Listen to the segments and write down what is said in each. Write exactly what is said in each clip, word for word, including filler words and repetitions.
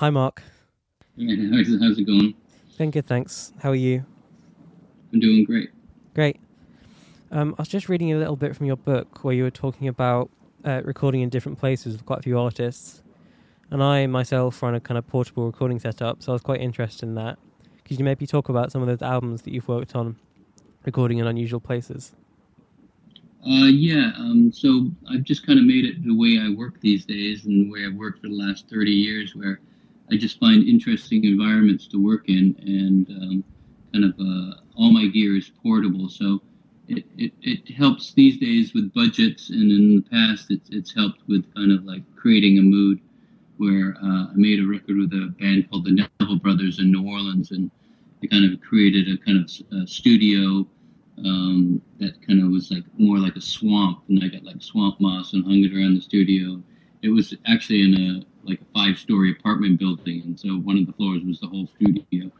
Hi, Mark. Hi, how's, how's it going? Been good, thanks. How are you? I'm doing great. Great. Um, I was just reading a little bit from your book where you were talking about uh, recording in different places with quite a few artists. And I, myself, run a kind of portable recording setup, so I was quite interested in that. Could you maybe talk about some of those albums that you've worked on, recording in unusual places? Uh, yeah, um, so I've just kind of made it the way I work these days and the way I've worked for the last thirty years, where I just find interesting environments to work in, and um, kind of uh, all my gear is portable, so it, it, it helps these days with budgets, and in the past it's, it's helped with kind of like creating a mood, where uh, I made a record with a band called the Neville Brothers in New Orleans, and they kind of created a kind of a studio um, that kind of was like more like a swamp, and I got like swamp moss and hung it around the studio. It was actually in a like a five-story apartment building, and so one of the floors was the whole studio.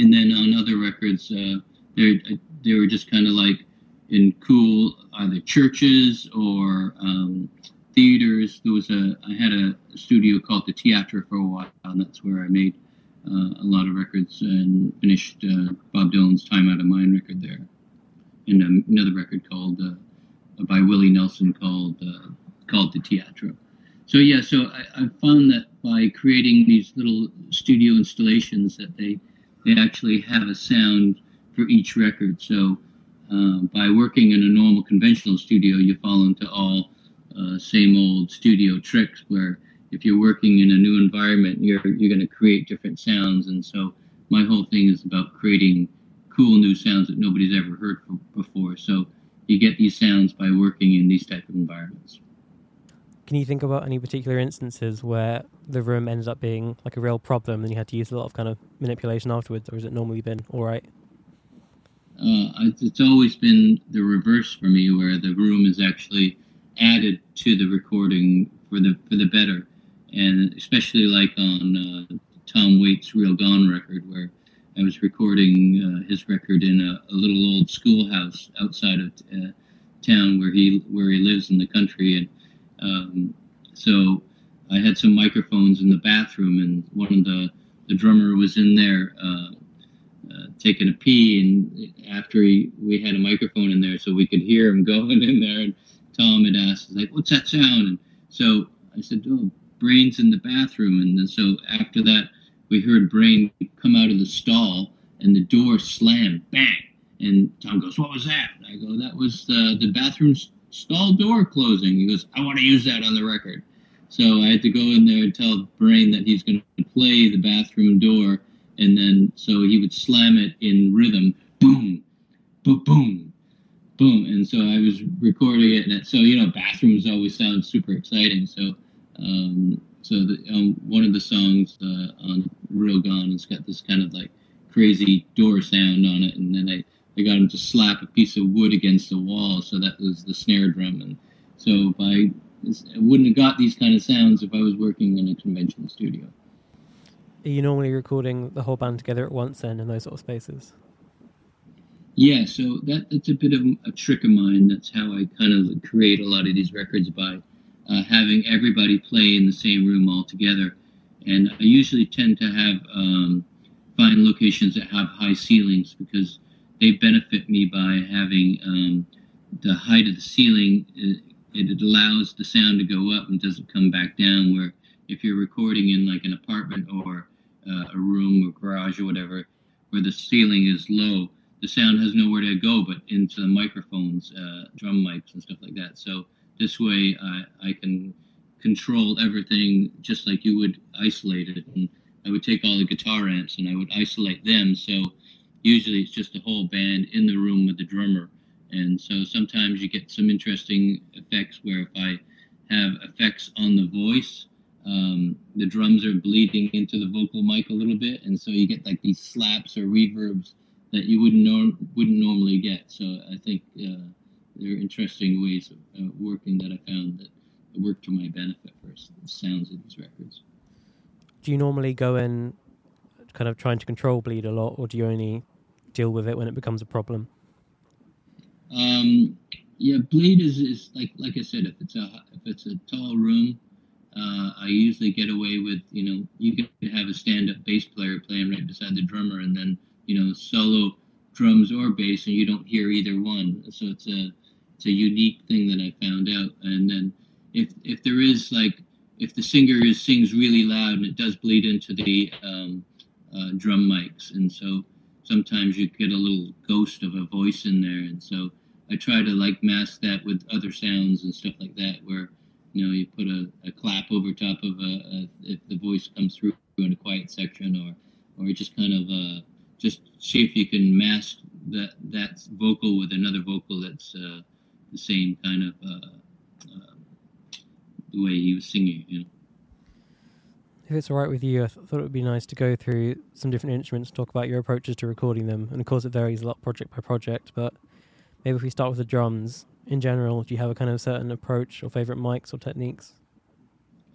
And then on other records, uh, they they were just kind of like in cool either churches or um, theaters. There was a I had a studio called the Teatro for a while, and that's where I made uh, a lot of records and finished uh, Bob Dylan's Time Out of Mind record there, and um, another record called uh, by Willie Nelson called uh, called the Teatro. So yeah, so I, I found that by creating these little studio installations, that they they actually have a sound for each record. So uh, by working in a normal conventional studio, you fall into all uh, same old studio tricks, where if you're working in a new environment, you're you're going to create different sounds. And so my whole thing is about creating cool new sounds that nobody's ever heard before. So you get these sounds by working in these type of environments. Can you think about any particular instances where the room ended up being like a real problem and you had to use a lot of kind of manipulation afterwards, or has it normally been all right? Uh, it's always been the reverse for me, where the room is actually added to the recording for the for the better. And especially like on uh, Tom Waits' Real Gone record, where I was recording uh, his record in a, a little old schoolhouse outside of uh, town where he where he lives in the country. And um, so I had some microphones in the bathroom, and one of the the drummer was in there uh, uh, taking a pee, and after he, we had a microphone in there so we could hear him going in there, and Tom had asked, like, what's that sound? And so I said, oh, Brain's in the bathroom. And then so after that, we heard Brain come out of the stall, and the door slammed, bang, and Tom goes, what was that? And I go, that was uh, the bathroom stall door closing. He goes, I want to use that on the record. So I had to go in there and tell Brain that he's going to play the bathroom door, and then so he would slam it in rhythm, boom, boom, boom, boom. And so I was recording it, and so, you know, bathrooms always sound super exciting. So um, so the, um, one of the songs uh, on Real Gone has got this kind of like crazy door sound on it, and then I I got him to slap a piece of wood against the wall, so that was the snare drum. And so I, I wouldn't have got these kind of sounds if I was working in a conventional studio. Are you normally recording the whole band together at once then, in those sort of spaces? Yeah, so that, that's a bit of a trick of mine. That's how I kind of create a lot of these records, by uh, having everybody play in the same room all together. And I usually tend to have um, find locations that have high ceilings, because they benefit me by having um, the height of the ceiling. It, it allows the sound to go up and doesn't come back down, where if you're recording in like an apartment or uh, a room or garage or whatever, where the ceiling is low, the sound has nowhere to go but into the microphones, uh, drum mics and stuff like that. So this way I, I can control everything just like you would isolate it. And I would take all the guitar amps and I would isolate them. So usually it's just the whole band in the room with the drummer. And so sometimes you get some interesting effects, where if I have effects on the voice, um, the drums are bleeding into the vocal mic a little bit. And so you get like these slaps or reverbs that you wouldn't norm- wouldn't normally get. So I think uh, there are interesting ways of uh, working that I found that work to my benefit for the sounds of these records. Do you normally go in kind of trying to control bleed a lot, or do you only deal with it when it becomes a problem? Um, yeah, bleed is, is like like I said, if it's a if it's a tall room, uh, I usually get away with, you know, you can so you don't hear either one. So it's a it's a unique thing that I found out. And then if if there is like if the singer is sings really loud, and it does bleed into the um, uh, drum mics, and so sometimes you get a little ghost of a voice in there. And so I try to like mask that with other sounds and stuff like that, where you know you put a, a clap over top of a, a if the voice comes through in a quiet section, or or just kind of uh, just see if you can mask that that vocal with another vocal that's uh, the same kind of. Uh, the way he was singing, you know. If it's all right with you, I th- thought it would be nice to go through some different instruments, talk about your approaches to recording them, and of course it varies a lot project by project, but maybe if we start with the drums, in general, do you have a kind of certain approach or favourite mics or techniques?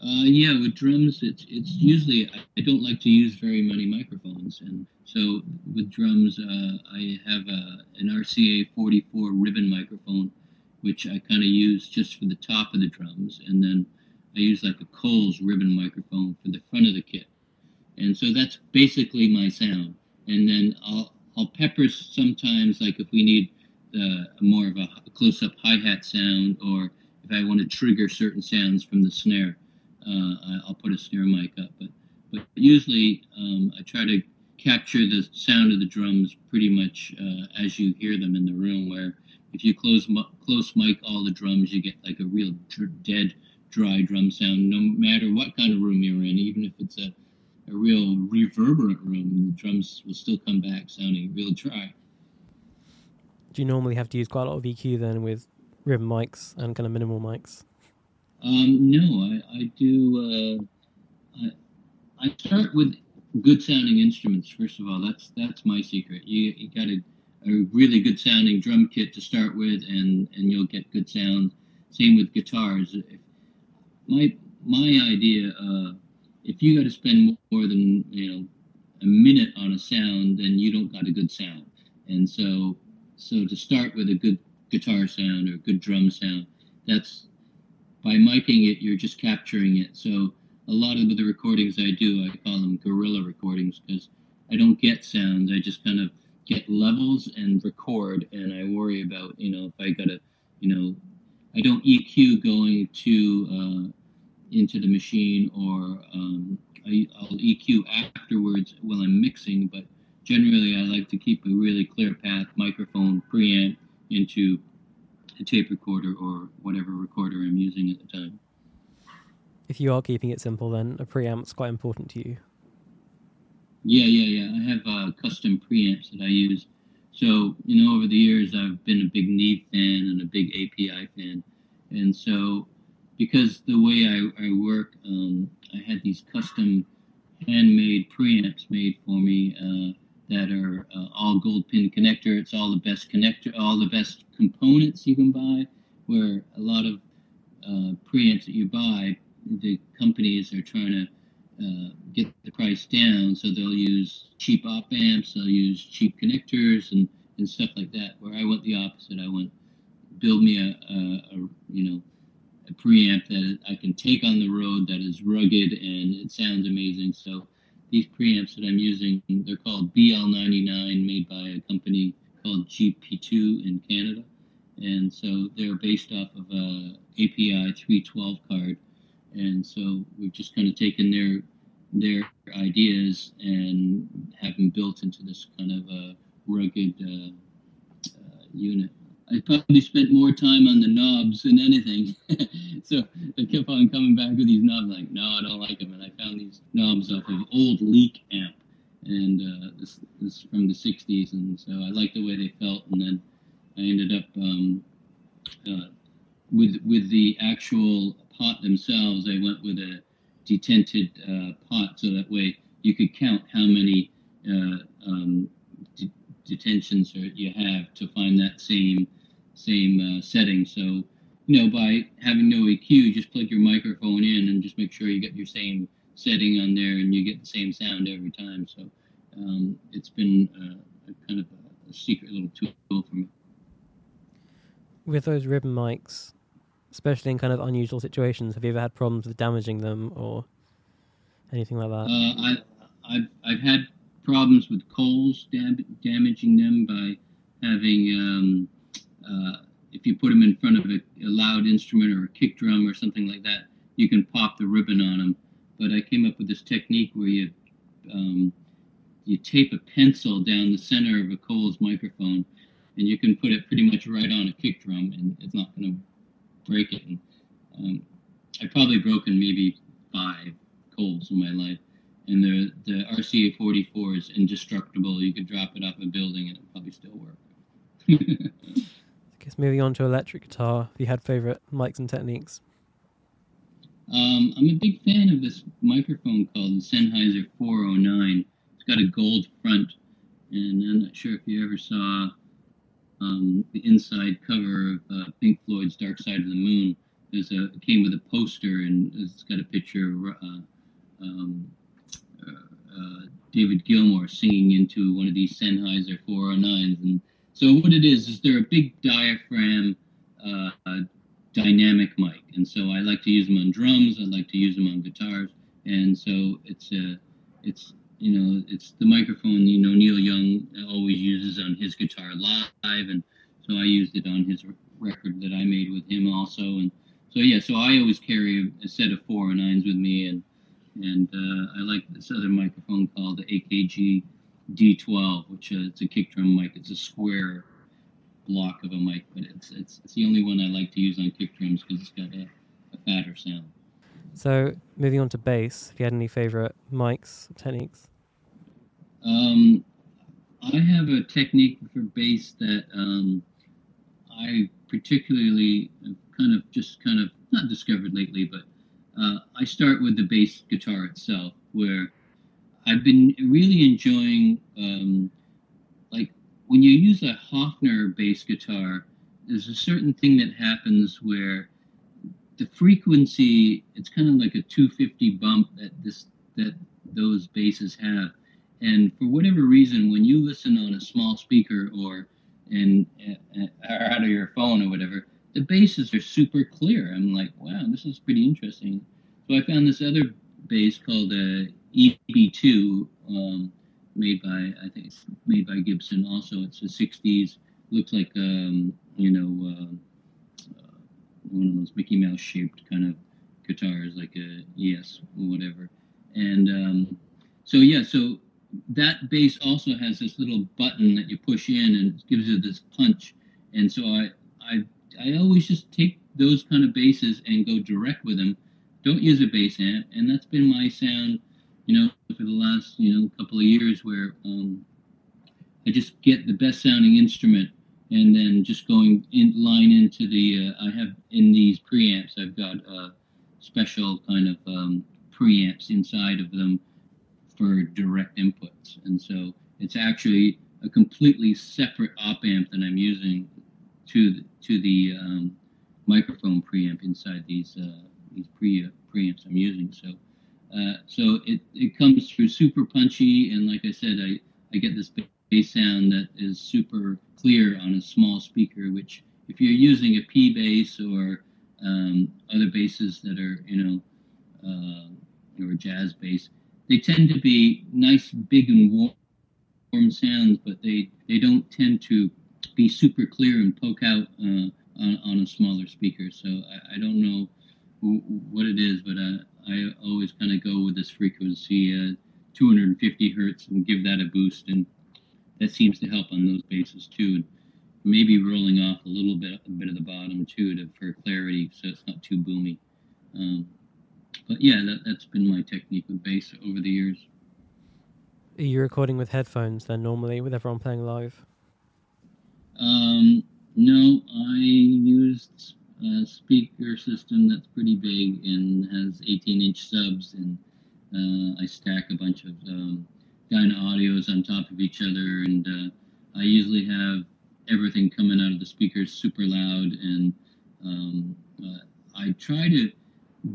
Uh, yeah, with drums, it's it's usually, I don't like to use very many microphones, and so with drums, uh, I have a, an R C A forty-four ribbon microphone, which I kind of use just for the top of the drums. And then I use like a Coles ribbon microphone for the front of the kit. And so that's basically my sound. And then I'll I'll pepper sometimes, like if we need the, more of a close-up hi-hat sound, or if I want to trigger certain sounds from the snare, uh, I'll put a snare mic up. But, but usually um, I try to capture the sound of the drums pretty much uh, as you hear them in the room, where if you close close mic all the drums, you get like a real dr- dead, dry drum sound, no matter what kind of room you're in. Even if it's a, a real reverberant room, the drums will still come back sounding real dry. Do you normally have to use quite a lot of E Q then with ribbon mics and kind of minimal mics? Um, no, I, I do. Uh, I, I start with good sounding instruments, first of all. That's that's my secret. You, you got to... a really good sounding drum kit to start with, and, and you'll get good sound. Same with guitars. My my idea, uh, if you got to spend more than you know a minute on a sound, then you don't got a good sound. And so so to start with a good guitar sound or a good drum sound, that's by micing it, you're just capturing it. So a lot of the recordings I do, I call them guerrilla recordings, because I don't get sounds. I just kind of get levels and record, and I worry about, you know, if I gotta, you know, I don't E Q going to, uh, into the machine, or um, I, I'll E Q afterwards while I'm mixing, but generally I like to keep a really clear path, microphone, preamp, into a tape recorder or whatever recorder I'm using at the time. If you are keeping it simple, then a preamp's quite important to you. Yeah, yeah, yeah. I have uh, custom preamps that I use. So, you know, over the years, I've been a big Neve fan and a big A P I fan. And so, because the way I, I work, um, I had these custom handmade preamps made for me uh, that are uh, all gold pin connector. It's all the best connector, all the best components you can buy, where a lot of uh, preamps that you buy, the companies are trying to Uh, get the price down, so they'll use cheap op amps, they'll use cheap connectors and, and stuff like that, where I went the opposite. I went, build me a, a, a you know, a preamp that I can take on the road, that is rugged and it sounds amazing. So these preamps that I'm using, they're called B L ninety-nine, made by a company called G P two in Canada. And so they're based off of a A P I three twelve card. And so we've just kind of taken their their ideas and have them built into this kind of a rugged uh, uh, unit. I probably spent more time on the knobs than anything. So I kept on coming back with these knobs, like, no, I don't like them. And I found these knobs off of old leak amp, and uh, this, this is from the sixties. And so I liked the way they felt. And then I ended up um, uh, with with the actual pot themselves. I went with a detented uh, pot, so that way you could count how many uh, um, de- detentions you have to find that same same uh, setting. So, you know, by having no E Q, just plug your microphone in and just make sure you get your same setting on there, and you get the same sound every time. So um, it's been uh, a kind of a secret little tool for me. With those ribbon mics, especially in kind of unusual situations, have you ever had problems with damaging them or anything like that? Uh, I, I've, I've had problems with Coles dam- damaging them by having, um, uh, if you put them in front of a, a loud instrument or a kick drum or something like that, you can pop the ribbon on them. But I came up with this technique where you um, you tape a pencil down the center of a Coles microphone, and you can put it pretty much right on a kick drum, and it's not going to break it. And, um, I've probably broken maybe five Coles in my life, and the the R C A forty-four is indestructible. You could drop it off a building, and it'd probably still work. I guess moving on to electric guitar, if you had favorite mics and techniques. Um, I'm a big fan of this microphone called the Sennheiser four oh nine. It's got a gold front, and I'm not sure if you ever saw um, the inside cover of uh, Pink Floyd's Dark Side of the Moon. There's a, it came with a poster, and it's got a picture of uh, um, uh, uh, David Gilmour singing into one of these Sennheiser four oh nines. And so what it is, is they're a big diaphragm uh, uh, dynamic mic, and so I like to use them on drums, I like to use them on guitars, and so it's a, it's, you know, it's the microphone, you know, Neil Young always uses on his guitar live, and so I used it on his record that I made with him also, and so yeah, so I always carry a set of four oh nines with me, and and uh, I like this other microphone called the A K G D twelve, which uh, it's a kick drum mic, it's a square block of a mic, but it's it's, it's the only one I like to use on kick drums because it's got a, a fatter sound. So moving on to bass, if you had any favorite mics, techniques? Um, I have a technique for bass that um, I particularly kind of just kind of not discovered lately, but uh, I start with the bass guitar itself, where I've been really enjoying um, like when you use a Hofner bass guitar, there's a certain thing that happens where the frequency, it's kind of like a two fifty bump that this that those basses have. And for whatever reason, when you listen on a small speaker or in, uh, or out of your phone or whatever, the basses are super clear. I'm like, wow, this is pretty interesting. So I found this other bass called a E B two, um, made by, I think it's made by Gibson also. It's a sixties, looks like, um, you know, uh, uh, one of those Mickey Mouse shaped kind of guitars, like a E S or whatever. And um, so, yeah, so that bass also has this little button that you push in and it gives you this punch. And so I, I, I always just take those kind of basses and go direct with them. Don't use a bass amp. And that's been my sound, you know, for the last, you know, couple of years, where um, I just get the best sounding instrument and then just going in line into the, uh, I have in these preamps, I've got uh, special kind of um, preamps inside of them for direct inputs. And so it's actually a completely separate op amp that I'm using to the, to the um, microphone preamp inside these, uh, these pre, uh, preamps I'm using. So Uh, so it, it comes through super punchy, and like I said, I, I get this bass sound that is super clear on a small speaker, which if you're using a P bass or um, other basses that are, you know, uh, or jazz bass, they tend to be nice, big, and warm, warm sounds, but they, they don't tend to be super clear and poke out uh, on, on a smaller speaker. So I, I don't know w- what it is, but I... I always kind of go with this frequency, uh, two hundred fifty hertz, and give that a boost, and that seems to help on those basses too. And maybe rolling off a little bit, a bit of the bottom too, to, for clarity, so it's not too boomy. Um, but yeah, that, that's been my technique with bass over the years. Are you recording with headphones then normally, with everyone playing live? Um, no, I used a speaker system that's pretty big and has eighteen inch subs, and uh, I stack a bunch of um, Dyna Audios on top of each other, and uh, I usually have everything coming out of the speakers super loud, and um, uh, I try to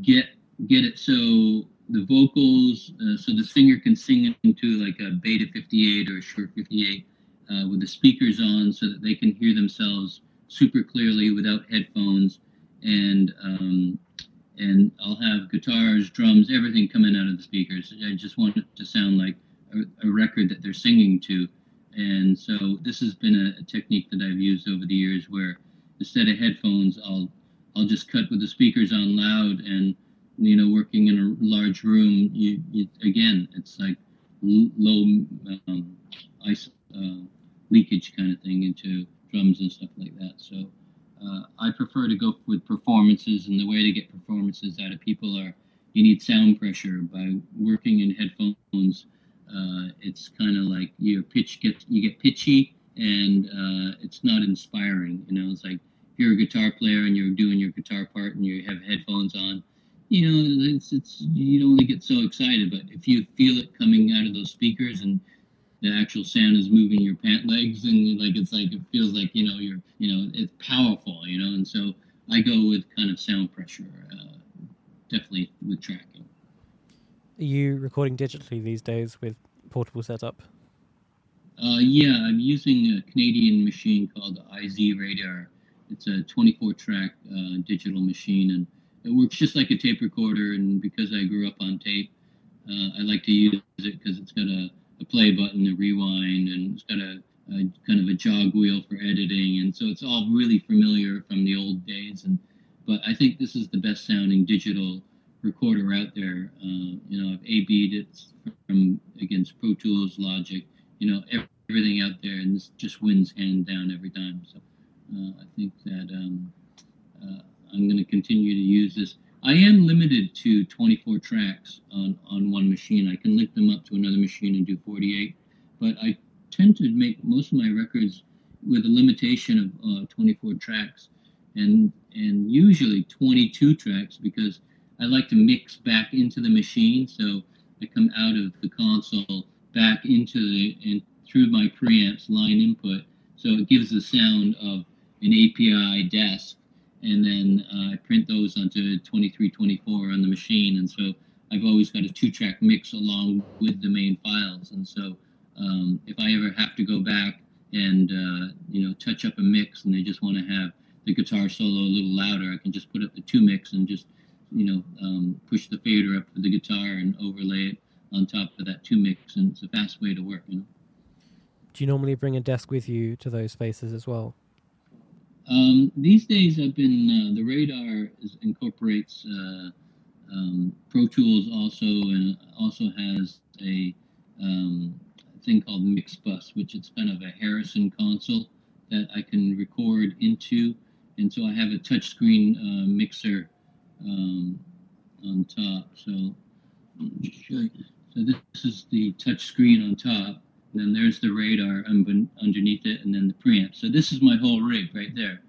get get it so the vocals, uh, so the singer can sing into like a Beta fifty-eight or a Shure fifty-eight uh, with the speakers on, so that they can hear themselves super clearly without headphones, and um, and I'll have guitars, drums, everything coming out of the speakers. I just want it to sound like a, a record that they're singing to, And so this has been a, a technique that I've used over the years where instead of headphones, I'll I'll just cut with the speakers on loud. And, you know, working in a large room, you, you again, it's like low um, ice, uh, leakage kind of thing into drums and stuff like that. So uh, I prefer to go with performances, and the way to get performances out of people are you need sound pressure. By working in headphones, uh, it's kind of like your pitch gets, you get pitchy, and uh, it's not inspiring. You know, it's like you're a guitar player and you're doing your guitar part and you have headphones on. You know, it's it's you don't really get so excited, but if you feel it coming out of those speakers and the actual sound is moving your pant legs, and like it's like it feels like you know you're you know it's powerful, you know. And so I go with kind of sound pressure, uh, definitely with tracking. Are you recording digitally these days with portable setup? Uh, yeah, I'm using a Canadian machine called the I Z Radar. It's a twenty-four track uh, digital machine, and it works just like a tape recorder, and because I grew up on tape, uh, I like to use it because it's got a, a play button, a rewind, and it's got a, a kind of a jog wheel for editing, and so it's all really familiar from the old days. And but I think this is the best sounding digital recorder out there. Uh, you know, I've A B'd it from against Pro Tools, Logic, you know, everything out there, and this just wins hand down every time. So uh, I think that. Um, uh, I'm going to continue to use this. I am limited to twenty-four tracks on, on one machine. I can link them up to another machine and do forty-eight, but I tend to make most of my records with a limitation of uh, twenty-four tracks and and usually twenty-two tracks because I like to mix back into the machine. So I come out of the console back into the, and through my preamps line input. So it gives the sound of an A P I desk. And then uh, I print those onto twenty-three twenty-four on the machine. And so I've always got a two-track mix along with the main files. And so um, if I ever have to go back and, uh, you know, touch up a mix and they just want to have the guitar solo a little louder, I can just put up the two mix and just, you know, um, push the fader up for the guitar and overlay it on top of that two mix. And it's a fast way to work, you know. Do you normally bring a desk with you to those spaces as well? Um, these days, I've been uh, the Radar is, incorporates uh, um, Pro Tools also, and also has a um, thing called Mixbus, which is kind of a Harrison console that I can record into, and so I have a touchscreen uh, mixer um, on top. So let me show you. So this, this is the touchscreen on top. Then there's the radar underneath it, and then the preamp. So this is my whole rig right there.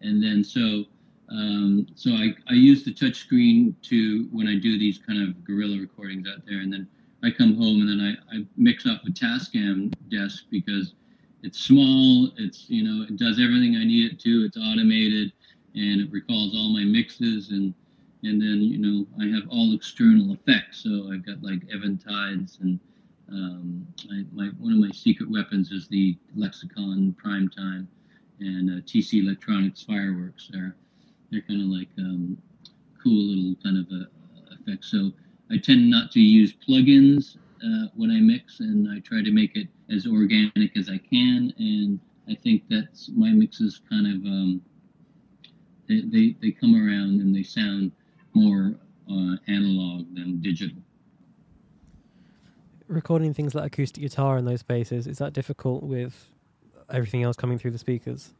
And then so um, so I, I use the touch screen to when I do these kind of guerrilla recordings out there. And then I come home, and then I, I mix off a Tascam desk because it's small. It's, you know, it does everything I need it to. It's automated, and it recalls all my mixes. And, and then, you know, I have all external effects. So I've got, like, Eventides and... Um, I, my, one of my secret weapons is the Lexicon Primetime and uh, T C Electronics Fireworks. They're, they're kind of like um, cool little kind of uh, effects. So I tend not to use plugins uh, when I mix, and I try to make it as organic as I can. And I think that's my mixes kind of, um, they, they, they come around and they sound more uh, analog than digital. Recording things like acoustic guitar in those spaces, is that difficult with everything else coming through the speakers?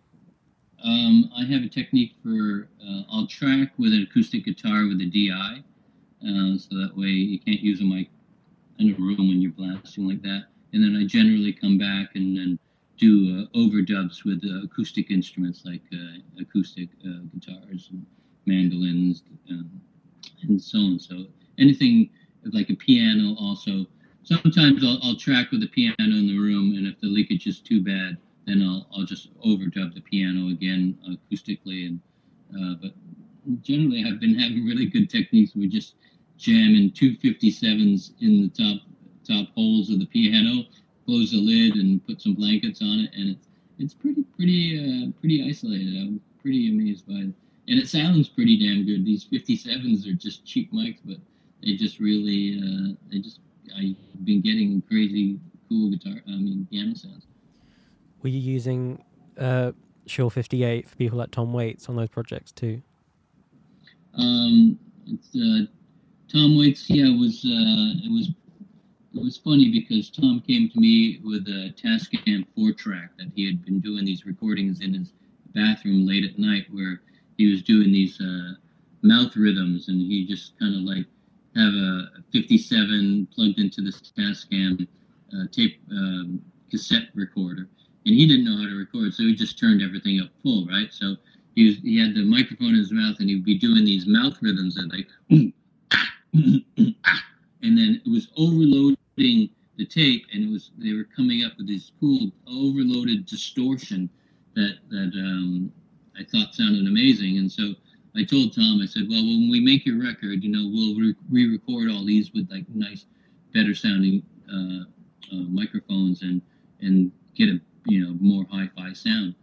Um, I have a technique for, uh, I'll track with an acoustic guitar with a D I, uh, so that way you can't use a mic in a room when you're blasting like that. And then I generally come back and then do uh, overdubs with uh, acoustic instruments like uh, acoustic uh, guitars, and mandolins, um, and so on. So anything like a piano also. Sometimes I'll, I'll track with the piano in the room, and if the leakage is too bad, then I'll I'll just overdub the piano again acoustically. And uh, but generally, I've been having really good techniques. We just jam in two fifty-sevens in the top top holes of the piano, close the lid, and put some blankets on it, and it's it's pretty pretty uh, pretty isolated. I'm pretty amazed by it, and it sounds pretty damn good. These fifty-sevens are just cheap mics, but they just really uh, they just I've been getting crazy cool guitar, I mean, piano sounds. were you using uh, Shure fifty-eight for people like Tom Waits on those projects too? Um, it's, uh, Tom Waits, yeah, it was uh, it was it was funny because Tom came to me with a Tascam four track that he had been doing these recordings in his bathroom late at night, where he was doing these uh, mouth rhythms, and he just kind of like have a fifty-seven plugged into this Tascam uh, tape um, cassette recorder, and he didn't know how to record, so he just turned everything up full, right? So he was, he had the microphone in his mouth, and he'd be doing these mouth rhythms, and like, and then it was overloading the tape, and it was they were coming up with this cool overloaded distortion that that um, I thought sounded amazing, and so I told Tom, I said, well, when we make your record, you know, we'll re-record all these with, like, nice, better-sounding uh, uh, microphones and, and get a, you know, more hi-fi sound.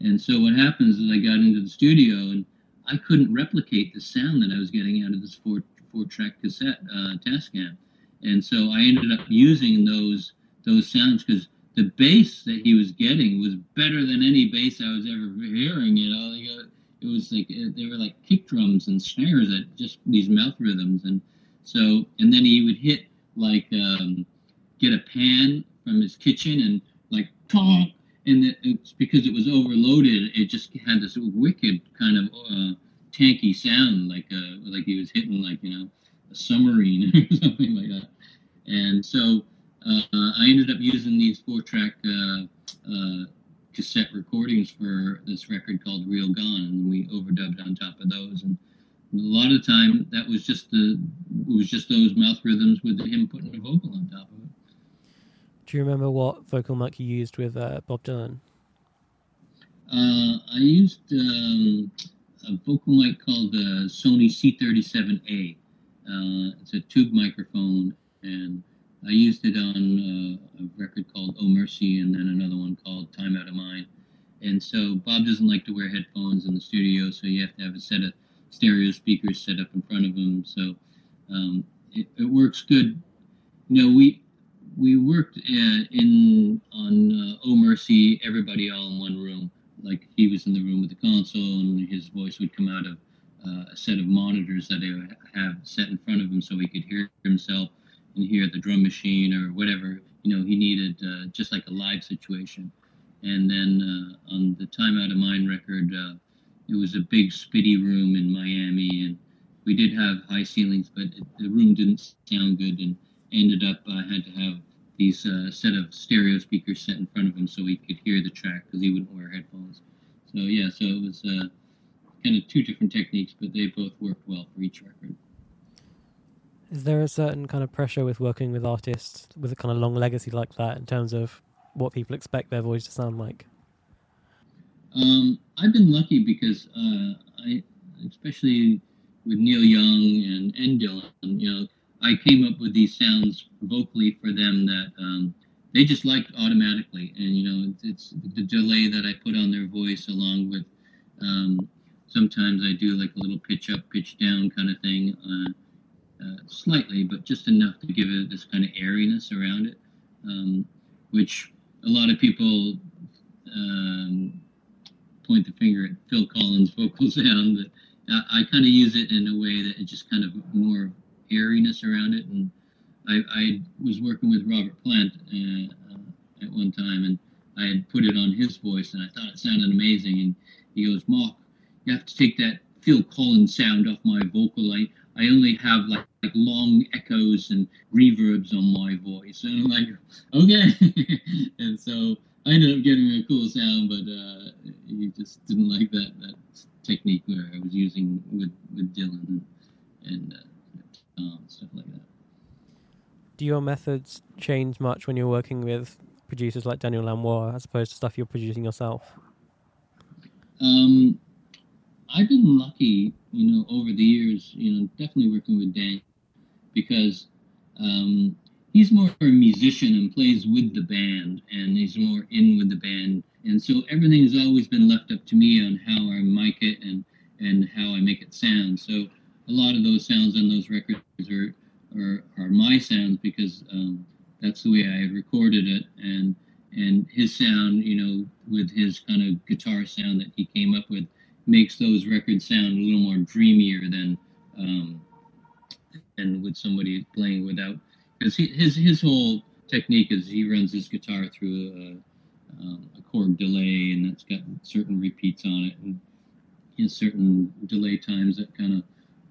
And so what happens is I got into the studio, and I couldn't replicate the sound that I was getting out of this four, four-track cassette uh, Tascam. And so I ended up using those those sounds because the bass that he was getting was better than any bass I was ever hearing, you know, you know it was like, they were like kick drums and snares at just these mouth rhythms. And so, and then he would hit like, um, get a pan from his kitchen and like, Pong! And it's because it was overloaded. It just had this wicked kind of uh, tanky sound, like uh, like he was hitting like, you know, a submarine or something like that. And so uh, I ended up using these four track uh, uh cassette recordings for this record called Real Gone, and we overdubbed on top of those, and a lot of time that was just the it was just those mouth rhythms with him putting a vocal on top of it. Do you remember what vocal mic you used with uh, Bob Dylan? Uh, I used um, a vocal mic called the Sony C thirty-seven A. Uh, it's a tube microphone, and I used it on uh, a record called Oh Mercy, and then another one called Time Out of Mind. And so Bob doesn't like to wear headphones in the studio, so you have to have a set of stereo speakers set up in front of him. So um, it, it works good. You know, we we worked uh, in on uh, Oh Mercy, everybody all in one room. Like he was in the room with the console, and his voice would come out of uh, a set of monitors that they would have set in front of him so he could hear himself and hear the drum machine or whatever, you know, he needed, uh, just like a live situation. And then uh, on the Time Out of Mind record, uh, it was a big spitty room in Miami, and we did have high ceilings, but it, the room didn't sound good, and ended up I uh, had to have these uh, set of stereo speakers set in front of him so he could hear the track because he wouldn't wear headphones. So yeah, so it was uh, kind of two different techniques, but they both worked well for each record. Is there a certain kind of pressure with working with artists with a kind of long legacy like that in terms of what people expect their voice to sound like? Um, I've been lucky because uh, I, especially with Neil Young and, and Dylan, you know, I came up with these sounds vocally for them that um, they just liked automatically. And, you know, it's, it's the delay that I put on their voice along with um, sometimes I do like a little pitch up, pitch down kind of thing. Uh, Uh, slightly, but just enough to give it this kind of airiness around it, um, which a lot of people um, point the finger at Phil Collins' vocal sound, but I, I kind of use it in a way that it just kind of more airiness around it. And I, I was working with Robert Plant uh, uh, at one time, and I had put it on his voice, and I thought it sounded amazing. And he goes, "Mark, you have to take that Phil Collins sound off my vocal line. I only have like, like long echoes and reverbs on my voice." And I'm like, okay. And so I ended up getting a cool sound, but uh, he just didn't like that, that technique where I was using with, with Dylan and uh, um, stuff like that. Do your methods change much when you're working with producers like Daniel Lanois as opposed to stuff you're producing yourself? Um. I've been lucky, you know, over the years, you know, definitely working with Dan, because um, he's more a musician and plays with the band, and he's more in with the band. And so everything has always been left up to me on how I mic it and, and how I make it sound. So a lot of those sounds on those records are are, are my sounds because um, that's the way I recorded it. And and his sound, you know, with his kind of guitar sound that he came up with, makes those records sound a little more dreamier than um, than with somebody playing without. Because his his whole technique is he runs his guitar through a, um, a chord delay, and that's got certain repeats on it, and you know, certain delay times that kind of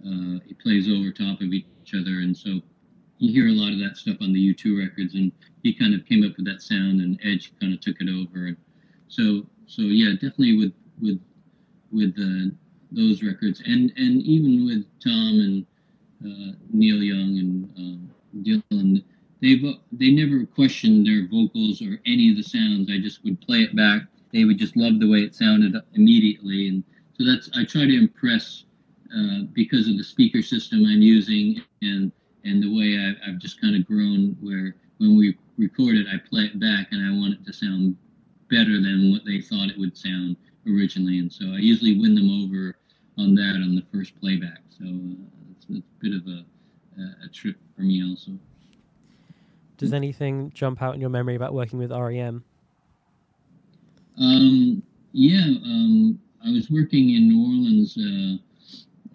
uh, he plays over top of each other, and so you hear a lot of that stuff on the U two records, and he kind of came up with that sound, and Edge kind of took it over, and so so yeah, definitely with with with uh, those records, and and even with Tom and uh, Neil Young and um, Dylan, they've they never questioned their vocals or any of the sounds. I just would play it back; they would just love the way it sounded immediately, and so that's I try to impress uh, because of the speaker system I'm using and. And the way I've, I've just kind of grown, where when we record it, I play it back, and I want it to sound better than what they thought it would sound originally. And so I usually win them over on that on the first playback. So uh, it's a bit of a, a, a trip for me also. Does anything jump out in your memory about working with R E M? Um, yeah, um, I was working in New Orleans uh,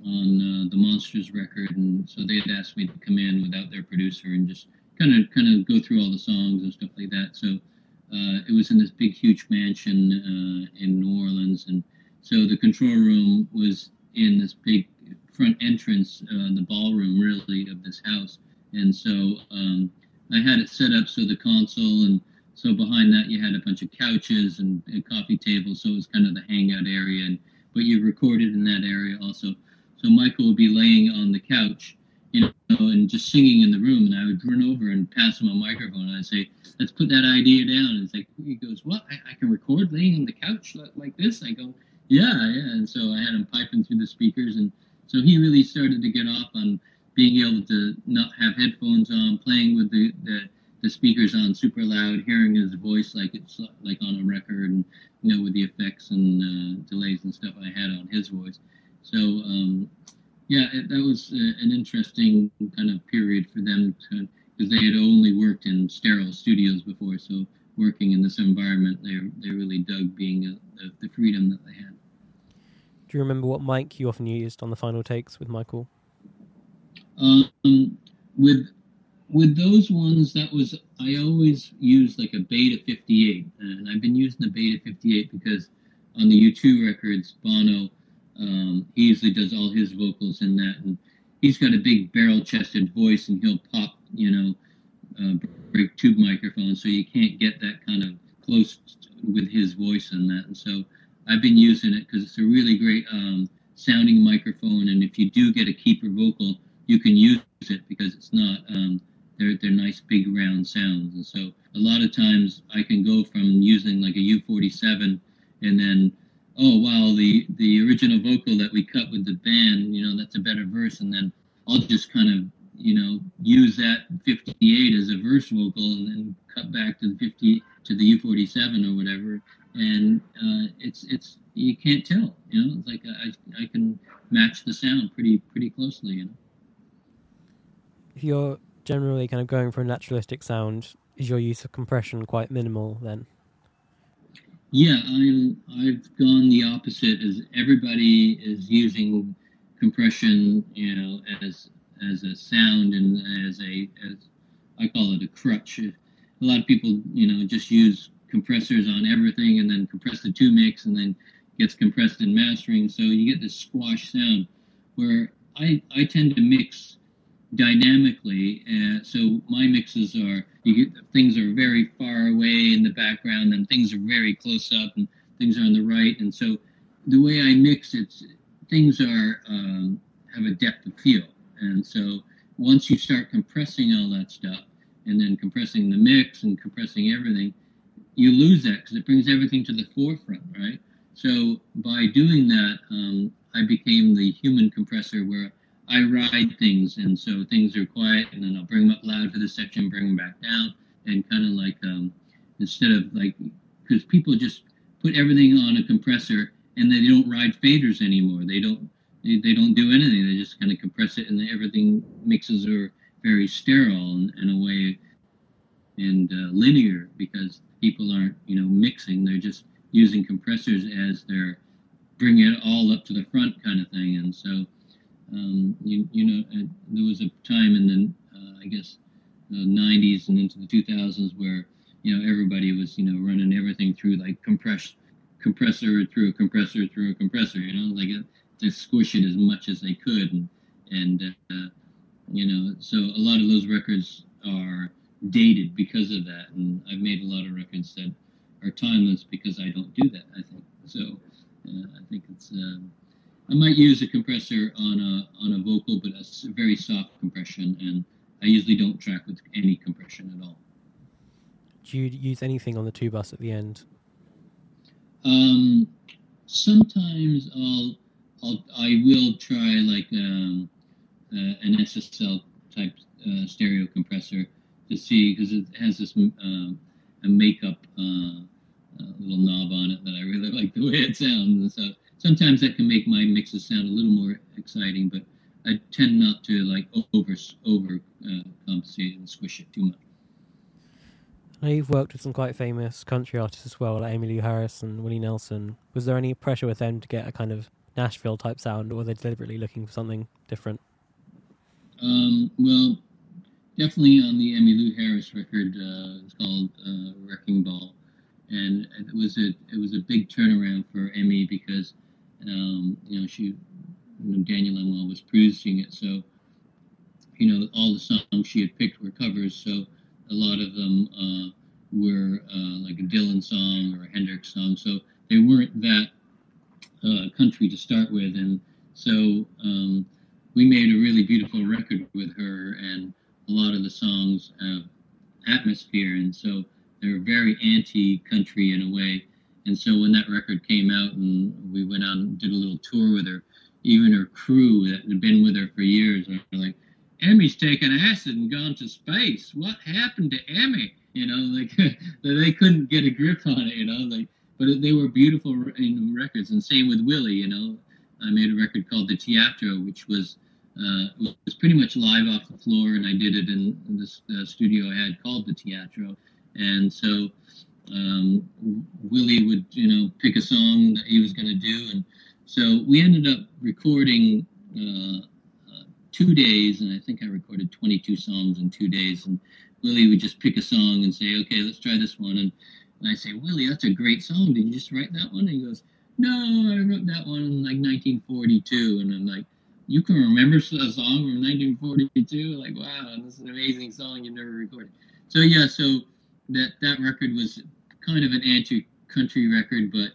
on uh, the Monsters record, and so they had asked me to come in without their producer and just kind of kind of go through all the songs and stuff like that. So uh, it was in this big, huge mansion uh, in New Orleans, and so the control room was in this big front entrance, uh, the ballroom, really, of this house. And so um, I had it set up so the console, and so behind that you had a bunch of couches and, and coffee tables, so it was kind of the hangout area, and but you recorded in that area also. So Michael would be laying on the couch, you know, and just singing in the room, and I would run over and pass him a microphone, and I'd say, let's put that idea down. And it's like, he goes, what? I, I can record laying on the couch like this? I go, yeah, yeah. And so I had him piping through the speakers, and so he really started to get off on being able to not have headphones on, playing with the, the, the speakers on super loud, hearing his voice like it's like on a record, and, you know, with the effects and uh, delays and stuff I had on his voice. So, um, yeah, it, that was uh, an interesting kind of period for them, because they had only worked in sterile studios before. So working in this environment, they they really dug being a, a, the freedom that they had. Do you remember what mic you often used on the final takes with Michael? Um, with with those ones, that was I always used like a Beta fifty-eight, and I've been using the Beta fifty-eight because on the U two records, Bono. Um, he usually does all his vocals in that, and he's got a big barrel-chested voice, and he'll pop, you know, uh, break tube microphones, so you can't get that kind of close with his voice in that. And so I've been using it because it's a really great um, sounding microphone, and if you do get a keeper vocal, you can use it because it's not um, they're they're nice big round sounds. And so a lot of times I can go from using like a U forty-seven and then. Oh wow, the, the original vocal that we cut with the band, you know, that's a better verse, and then I'll just kind of, you know, use that fifty-eight as a verse vocal, and then cut back to the fifty to the U forty-seven or whatever, and uh, it's it's you can't tell, you know, it's like I I can match the sound pretty pretty closely, you know. If you're generally kind of going for a naturalistic sound, is your use of compression quite minimal then? Yeah, I'm, I've gone the opposite. As everybody is using compression, you know, as as a sound and as a as I call it a crutch. A lot of people, you know, just use compressors on everything, and then compress the two mix, and then gets compressed in mastering. So you get this squash sound. Where I I tend to mix dynamically, uh, so my mixes are you get things are very far away in the background, and things are very close up, and things are on the right. And so, the way I mix, it's things are um, have a depth of field. And so, once you start compressing all that stuff, and then compressing the mix and compressing everything, you lose that because it brings everything to the forefront, right? So by doing that, um, I became the human compressor where. I ride things, and so things are quiet, and then I'll bring them up loud for this section, bring them back down, and kind of like, um, instead of like, because people just put everything on a compressor, and they don't ride faders anymore. They don't, they, they don't do anything. They just kind of compress it, and everything mixes are very sterile in, in a way and uh, linear, because people aren't, you know, mixing. They're just using compressors as they're bringing it all up to the front kind of thing. And so, um, you, you know, uh, there was a time in the, uh, I guess, the nineties and into the two thousands where, you know, everybody was, you know, running everything through like compress, compressor through a compressor through a compressor, you know, like it, to squish it as much as they could. And, and uh, you know, so a lot of those records are dated because of that. And I've made a lot of records that are timeless because I don't do that, I think. So uh, I think it's, uh, I might use a compressor on a, on a vocal, but a very soft compression. And I usually don't track with any compression at all. Do you use anything on the two bus at the end? Um, sometimes I'll, I'll, I will try like um, uh, an S S L type uh, stereo compressor to see, because it has this um, a makeup uh, uh, little knob on it that I really like the way it sounds. And so sometimes that can make my mixes sound a little more exciting, but I tend not to like over over uh, compensate and squish it too much. I know you've worked with some quite famous country artists as well, like Emmylou Harris and Willie Nelson. Was there any pressure with them to get a kind of Nashville type sound, or were they deliberately looking for something different? Um, well, definitely on the Emmylou Harris record, uh, it's called uh, Wrecking Ball, and it was a it was a big turnaround for Emmy because um, you know she you know, Daniel Lanois was producing it, so you know all the songs she had picked were covers, so a lot of them uh, were uh, like a Dylan song or a Hendrix song, so they weren't that uh, country to start with. And so um, we made a really beautiful record with her, and a lot of the songs have atmosphere, and so they're very anti-country in a way. And so when that record came out and we went out and did a little tour with her, even her crew that had been with her for years were like, Emmy's taken acid and gone to space. What happened to Emmy? You know, like they couldn't get a grip on it, you know, like, but they were beautiful in records. And same with Willie, you know, I made a record called the Teatro, which was, uh, was pretty much live off the floor. And I did it in, in this uh, studio I had called the Teatro. And so, um, Willie would, you know, pick a song that he was going to do. And so we ended up recording, uh, two days, and I think I recorded twenty-two songs in two days. And Willie would just pick a song and say, "Okay, let's try this one." And, and I say, "Willie, that's a great song. Did you just write that one?" And he goes, "No, I wrote that one in like nineteen forty-two." And I'm like, "You can remember a song from nineteen forty-two? Like, wow, this is an amazing song you've never recorded." So yeah, so that that record was kind of an anti-country record, but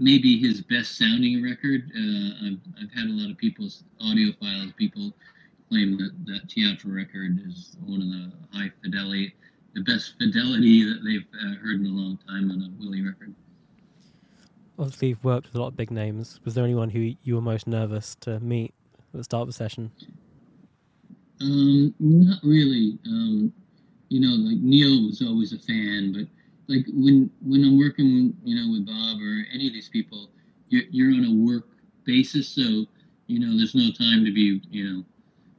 maybe his best sounding record. Uh, I've, I've had a lot of people's audiophiles, people claim that that Teatro record is one of the high fidelity, the best fidelity that they've uh, heard in a long time on a Willie record. Obviously, you've worked with a lot of big names. Was there anyone who you were most nervous to meet at the start of the session? Um, not really. Um, you know, like Neil was always a fan, but like when when I'm working, you know, with Bob or any of these people, you're, you're on a work basis, so you know there's no time to be, you know,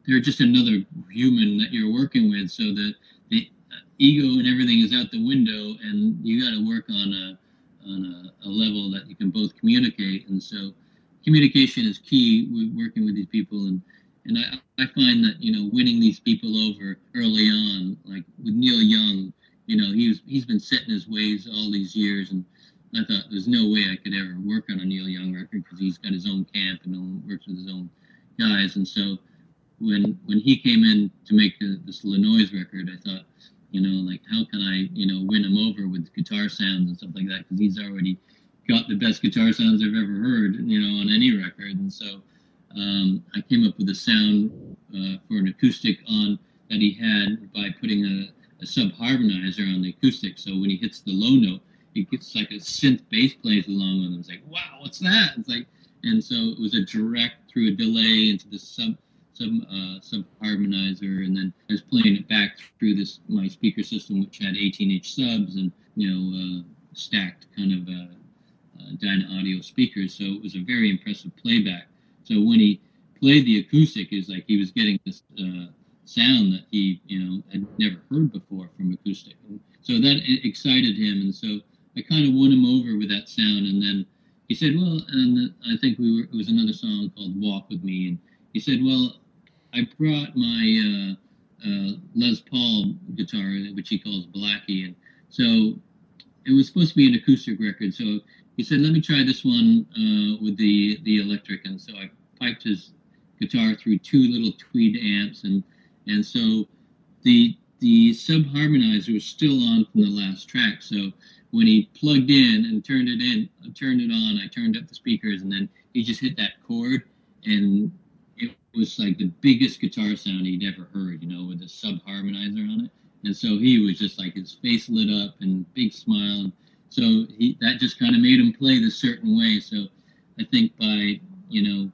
they're just another human that you're working with. So the the ego and everything is out the window, and you got to work on a on a, a level that you can both communicate. And so communication is key with working with these people, and and I I find that, you know, winning these people over early on, like with Neil Young. You know, he was, he's been set in his ways all these years, and I thought there's no way I could ever work on a Neil Young record because he's got his own camp and works with his own guys. And so when when he came in to make the, this Lanois record, I thought, you know, like, how can I, you know, win him over with guitar sounds and stuff like that, because he's already got the best guitar sounds I've ever heard, you know, on any record. And so um, I came up with a sound uh, for an acoustic on that he had by putting a a sub-harmonizer on the acoustic, so when he hits the low note, it gets like a synth bass plays along with him. It's like, wow, what's that? It's like, and so it was a direct through a delay into the sub sub uh, sub-harmonizer, and then I was playing it back through this my speaker system, which had eighteen-inch subs and, you know, uh, stacked kind of uh, uh, Dyna-Audio speakers, so it was a very impressive playback. So when he played the acoustic, it was like he was getting this uh, sound that he, you know, had never heard before from acoustic. And so that excited him, and so I kind of won him over with that sound. And then he said, well, and I think we were, it was another song called Walk With Me, and he said, well, I brought my uh, uh, Les Paul guitar, which he calls Blackie, and so it was supposed to be an acoustic record, so he said, let me try this one uh, with the, the electric, and so I piped his guitar through two little tweed amps, and and so the the subharmonizer was still on from the last track, so when he plugged in and turned it in, turned it on, I turned up the speakers, and then he just hit that chord, and it was like the biggest guitar sound he'd ever heard, you know, with the subharmonizer on it. And so he was just like, his face lit up and big smile. So he, that just kind of made him play this certain way. So I think by, you know,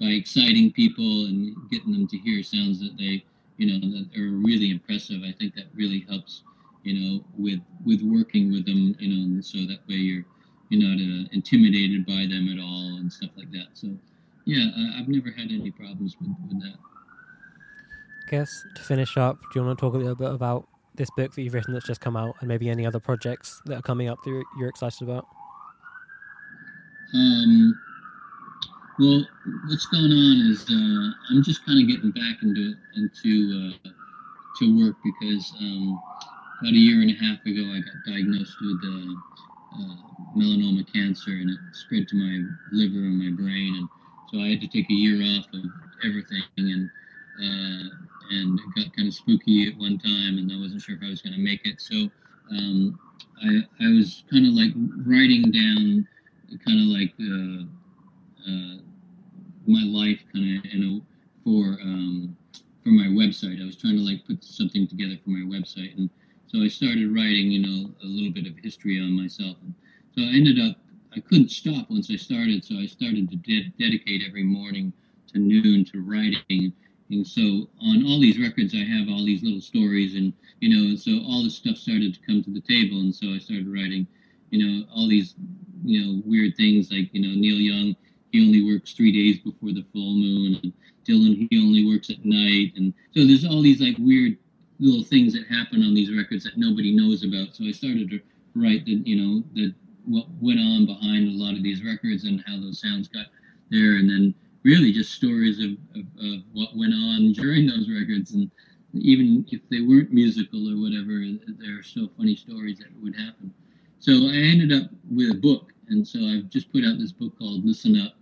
by exciting people and getting them to hear sounds that they, you know, that are really impressive, I think that really helps, you know, with with working with them, you know, and so that way you're you're not uh, intimidated by them at all and stuff like that. So, yeah, I, I've never had any problems with, with that. I guess to finish up, do you want to talk a little bit about this book that you've written that's just come out, and maybe any other projects that are coming up that you're excited about? Um. Well, what's going on is uh, I'm just kind of getting back into into uh, to work because. Um, About a year and a half ago, I got diagnosed with uh, uh, melanoma cancer, and it spread to my liver and my brain, and so I had to take a year off of everything, and uh, and it got kind of spooky at one time, and I wasn't sure if I was going to make it. So um, I I was kind of like writing down kind of like uh, uh, my life kind of, you know, for um, for my website. I was trying to like put something together for my website, and so I started writing, you know, a little bit of history on myself. And so I ended up, I couldn't stop once I started, so I started to de- dedicate every morning to noon to writing. And so on all these records, I have all these little stories, and, you know, so all this stuff started to come to the table. And so I started writing, you know, all these, you know, weird things like, you know, Neil Young, he only works three days before the full moon, and Dylan, he only works at night. And so there's all these like weird little things that happen on these records that nobody knows about. So I started to write the, you know, the what went on behind a lot of these records and how those sounds got there, and then really just stories of, of, of what went on during those records. And even if they weren't musical or whatever, there are still funny stories that would happen. So I ended up with a book, and so I've just put out this book called Listen Up,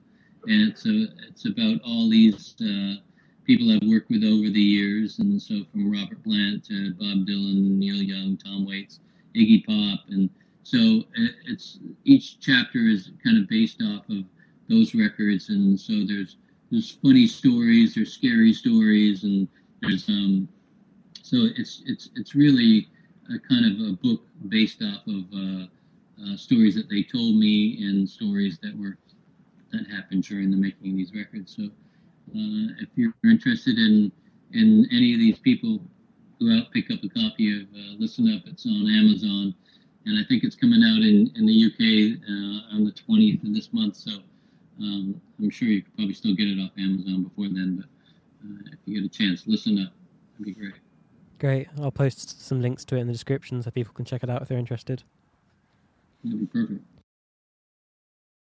and it's a, it's about all these uh, people I've worked with over the years, and so from Robert Plant to Bob Dylan, Neil Young, Tom Waits, Iggy Pop, and so it's each chapter is kind of based off of those records, and so there's there's funny stories, there's scary stories, and there's um, so it's it's it's really a kind of a book based off of uh, uh, stories that they told me and stories that were that happened during the making of these records. So. Uh, if you're interested in in any of these people, go out, pick up a copy of uh, Listen Up. It's on Amazon, and I think it's coming out in, in the U K uh, on the twentieth of this month, so um, I'm sure you could probably still get it off Amazon before then, but uh, if you get a chance, Listen Up. That'd be great. Great. I'll post some links to it in the description so people can check it out if they're interested. That'd be perfect.